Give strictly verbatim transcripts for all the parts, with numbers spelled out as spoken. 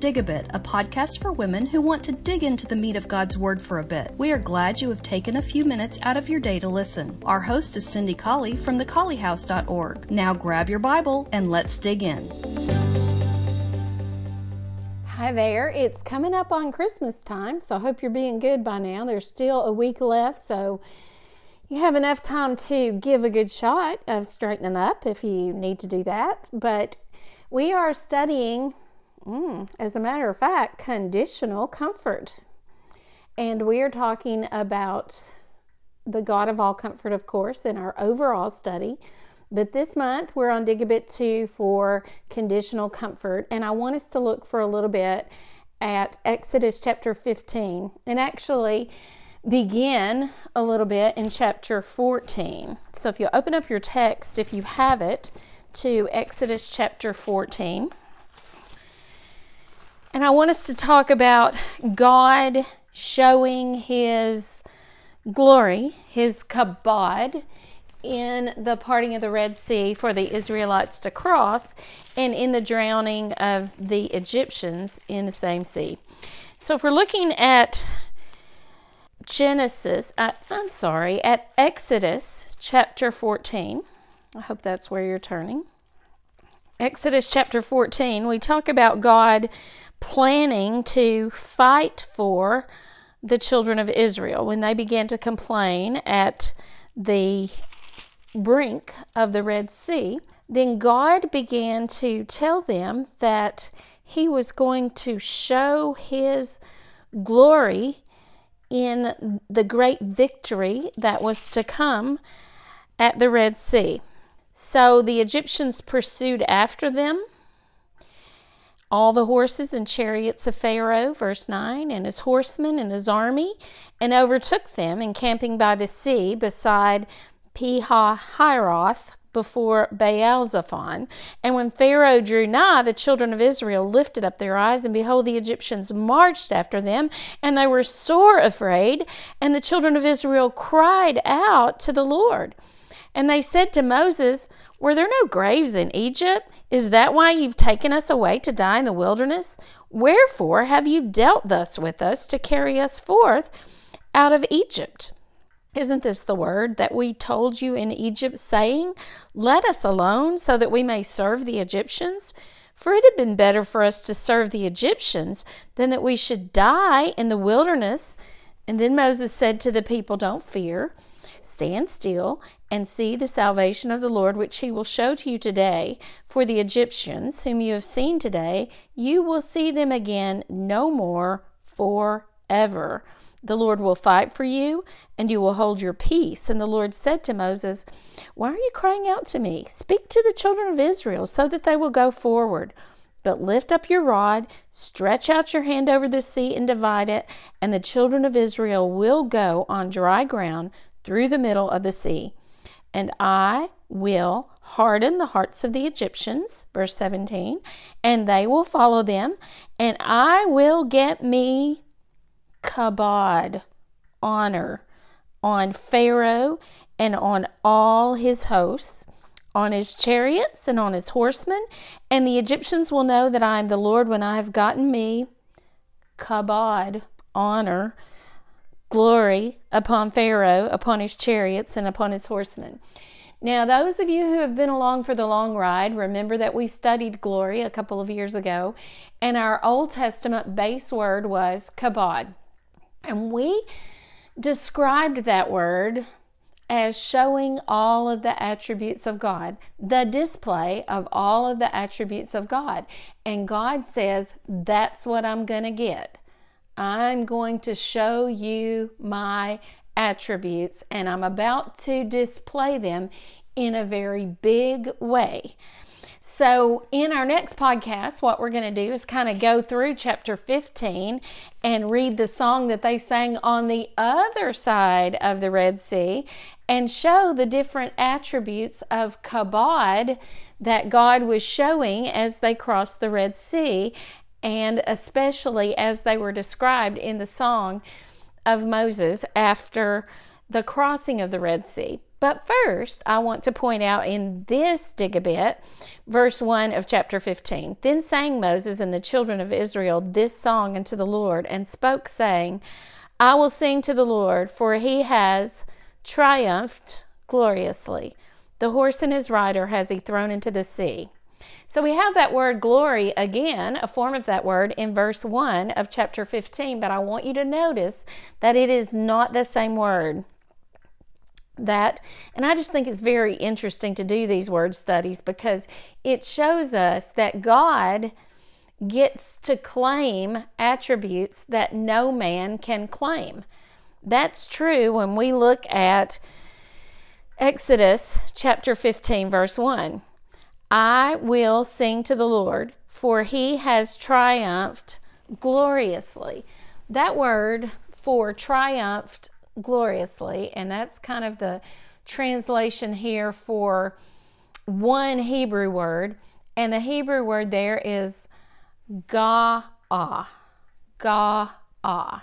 Dig a Bit, a podcast for women who want to dig into the meat of God's Word for a bit. We are glad you have taken a few minutes out of your day to listen. Our host is Cindy Colley from the colley house dot org. Now grab your Bible and let's dig in. Hi there, it's coming up on Christmas time, so I hope you're being good by now. There's still a week left, so you have enough time to give a good shot of straightening up if you need to do that. But we are studying, mm, as a matter of fact, conditional comfort. And we are talking about the God of all comfort, of course, in our overall study. But this month, we're on Dig a Bit two for conditional comfort. And I want us to look for a little bit at Exodus chapter fifteen. And actually begin a little bit in chapter fourteen. So if you open up your text, if you have it, to Exodus chapter fourteen. And I want us to talk about God showing His glory, His kabod, in the parting of the Red Sea for the Israelites to cross, and in the drowning of the Egyptians in the same sea. So if we're looking at Genesis, uh, I'm sorry, at Exodus chapter fourteen. I hope that's where you're turning. Exodus chapter fourteen, we talk about God planning to fight for the children of Israel when they began to complain at the brink of the Red Sea. Then God began to tell them that He was going to show His glory in the great victory that was to come at the Red Sea. So the Egyptians pursued after them, all the horses and chariots of Pharaoh, verse nine, and his horsemen and his army, and overtook them, encamping by the sea beside Pi-hahiroth, before Baal-zephon. And when Pharaoh drew nigh, the children of Israel lifted up their eyes, and behold, the Egyptians marched after them, and they were sore afraid. And the children of Israel cried out to the Lord. And they said to Moses, "Were there no graves in Egypt? Is that why you've taken us away to die in the wilderness? Wherefore have you dealt thus with us to carry us forth out of Egypt? Isn't this the word that we told you in Egypt, saying, Let us alone so that we may serve the Egyptians? For it had been better for us to serve the Egyptians than that we should die in the wilderness." And then Moses said to the people, "Don't fear, stand still and see the salvation of the Lord, which He will show to you today. For the Egyptians whom you have seen today, you will see them again no more forever. The Lord will fight for you, and you will hold your peace." And the Lord said to Moses, "Why are you crying out to me? Speak to the children of Israel so that they will go forward. But lift up your rod, stretch out your hand over the sea and divide it, and the children of Israel will go on dry ground through the middle of the sea. And I will harden the hearts of the Egyptians," verse seventeen, "and they will follow them, and I will get me kabod, honor, on Pharaoh and on all his hosts, on his chariots and on his horsemen, and the Egyptians will know that I am the Lord when I have gotten me kabod, honor, glory upon Pharaoh, upon his chariots, and upon his horsemen." Now, those of you who have been along for the long ride, remember that we studied glory a couple of years ago, and our Old Testament base word was kabod. And we described that word as showing all of the attributes of God, the display of all of the attributes of God. And God says, that's what I'm going to get. I'm going to show you my attributes, and I'm about to display them in a very big way. So in our next podcast, what we're going to do is kind of go through chapter fifteen and read the song that they sang on the other side of the Red Sea and show the different attributes of kabod that God was showing as they crossed the Red Sea, and especially as they were described in the song of Moses after the crossing of the Red Sea. But first, I want to point out in this digabit, verse one of chapter fifteen, "Then sang Moses and the children of Israel this song unto the Lord, and spoke, saying, I will sing to the Lord, for he has triumphed gloriously. The horse and his rider has he thrown into the sea." So we have that word glory again, a form of that word, in verse one of chapter fifteen, but I want you to notice that it is not the same word. That, and I just think it's very interesting to do these word studies, because it shows us that God gets to claim attributes that no man can claim. That's true when we look at Exodus chapter fifteen, verse one. "I will sing to the Lord, for he has triumphed gloriously." That word for triumphed gloriously, and that's kind of the translation here for one Hebrew word, and the Hebrew word there is ga'a, ga'a.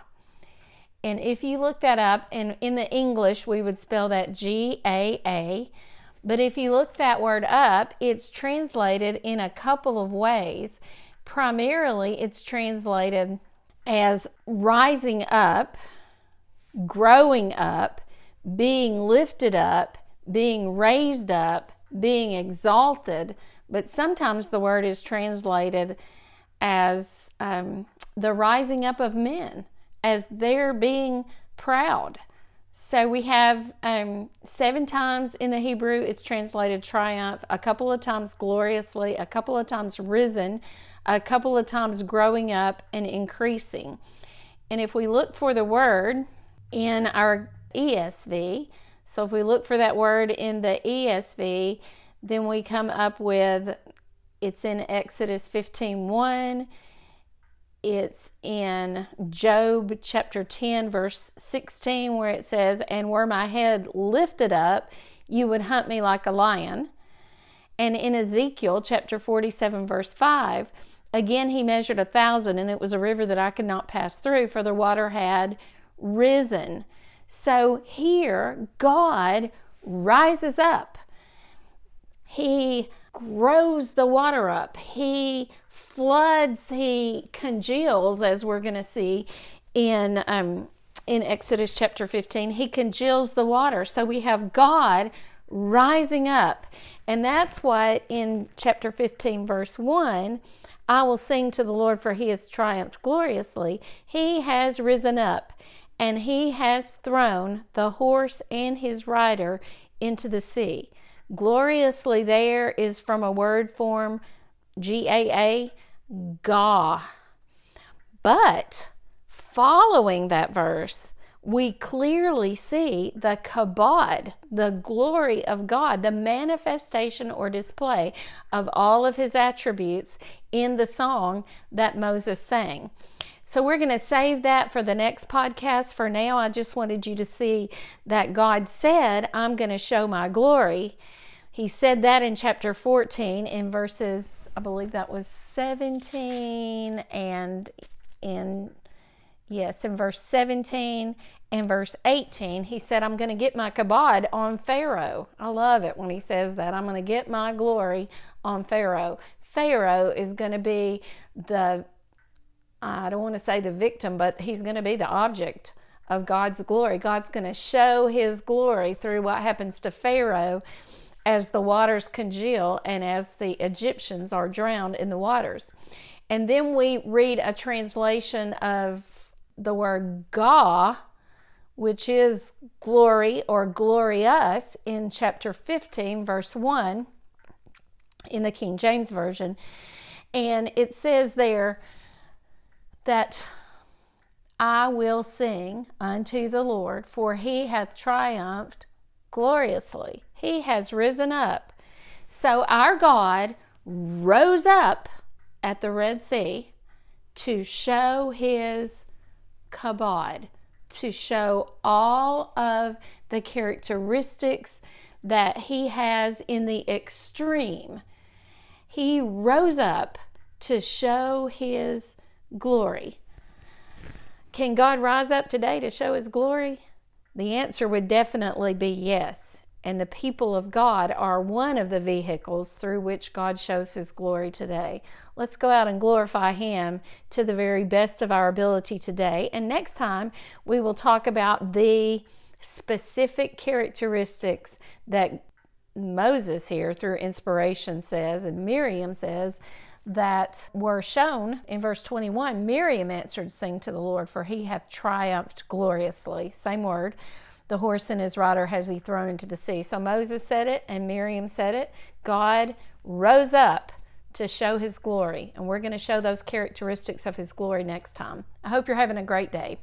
And if you look that up, and in the English we would spell that G A A, but if you look that word up, it's translated in a couple of ways. Primarily, it's translated as rising up, growing up, being lifted up, being raised up, being exalted, but sometimes the word is translated as um, the rising up of men, as their being proud. So we have um, seven times in the Hebrew it's translated triumph, a couple of times gloriously, a couple of times risen, a couple of times growing up and increasing. And if we look for the word in our E S V, so if we look for that word in the E S V, then we come up with, it's in Exodus fifteen one, it's in Job chapter ten verse sixteen, where it says, "And were my head lifted up, you would hunt me like a lion." And in Ezekiel chapter forty-seven verse five, "Again he measured a thousand, and it was a river that I could not pass through, for the water had risen." So here God rises up, he grows the water up, he floods, he congeals, as we're going to see in um in Exodus chapter fifteen, he congeals the water. So we have God rising up, and that's what in chapter fifteen verse one, "I will sing to the Lord, for he has triumphed gloriously. He has risen up, and he has thrown the horse and his rider into the sea." Gloriously there is from a word form, G A A, Ga'a. But following that verse, we clearly see the kabod, the glory of God, the manifestation or display of all of his attributes in the song that Moses sang. So we're going to save that for the next podcast. For now, I just wanted you to see that God said, "I'm going to show my glory." He said that in chapter fourteen in verses, I believe that was seventeen, and in, yes, in verse seventeen and verse eighteen, he said, "I'm going to get my kabod on Pharaoh." I love it when he says that. "I'm going to get my glory on Pharaoh." Pharaoh is going to be the, I don't want to say the victim, but he's going to be the object of God's glory. God's going to show his glory through what happens to Pharaoh as the waters congeal and as the Egyptians are drowned in the waters. And then we read a translation of the word Ga'a, which is glory or glorious, in chapter fifteen, verse one in the King James Version. And it says there, that "I will sing unto the Lord, for he hath triumphed gloriously. He has risen up." So our God rose up at the Red Sea to show his kabod, to show all of the characteristics that he has in the extreme. He rose up to show his glory. Can God rise up today to show his glory? The answer would definitely be yes. and the people of God are one of the vehicles through which God shows His glory today. Let's go out and glorify Him to the very best of our ability today. And next time, we will talk about the specific characteristics that Moses here, through inspiration, says, and Miriam says, that were shown in verse twenty-one. Miriam answered, "Sing to the Lord, for He hath triumphed gloriously." Same word. The horse and his rider has He thrown into the sea. So Moses said it and Miriam said it. God rose up to show His glory. And we're going to show those characteristics of His glory next time. I hope you're having a great day.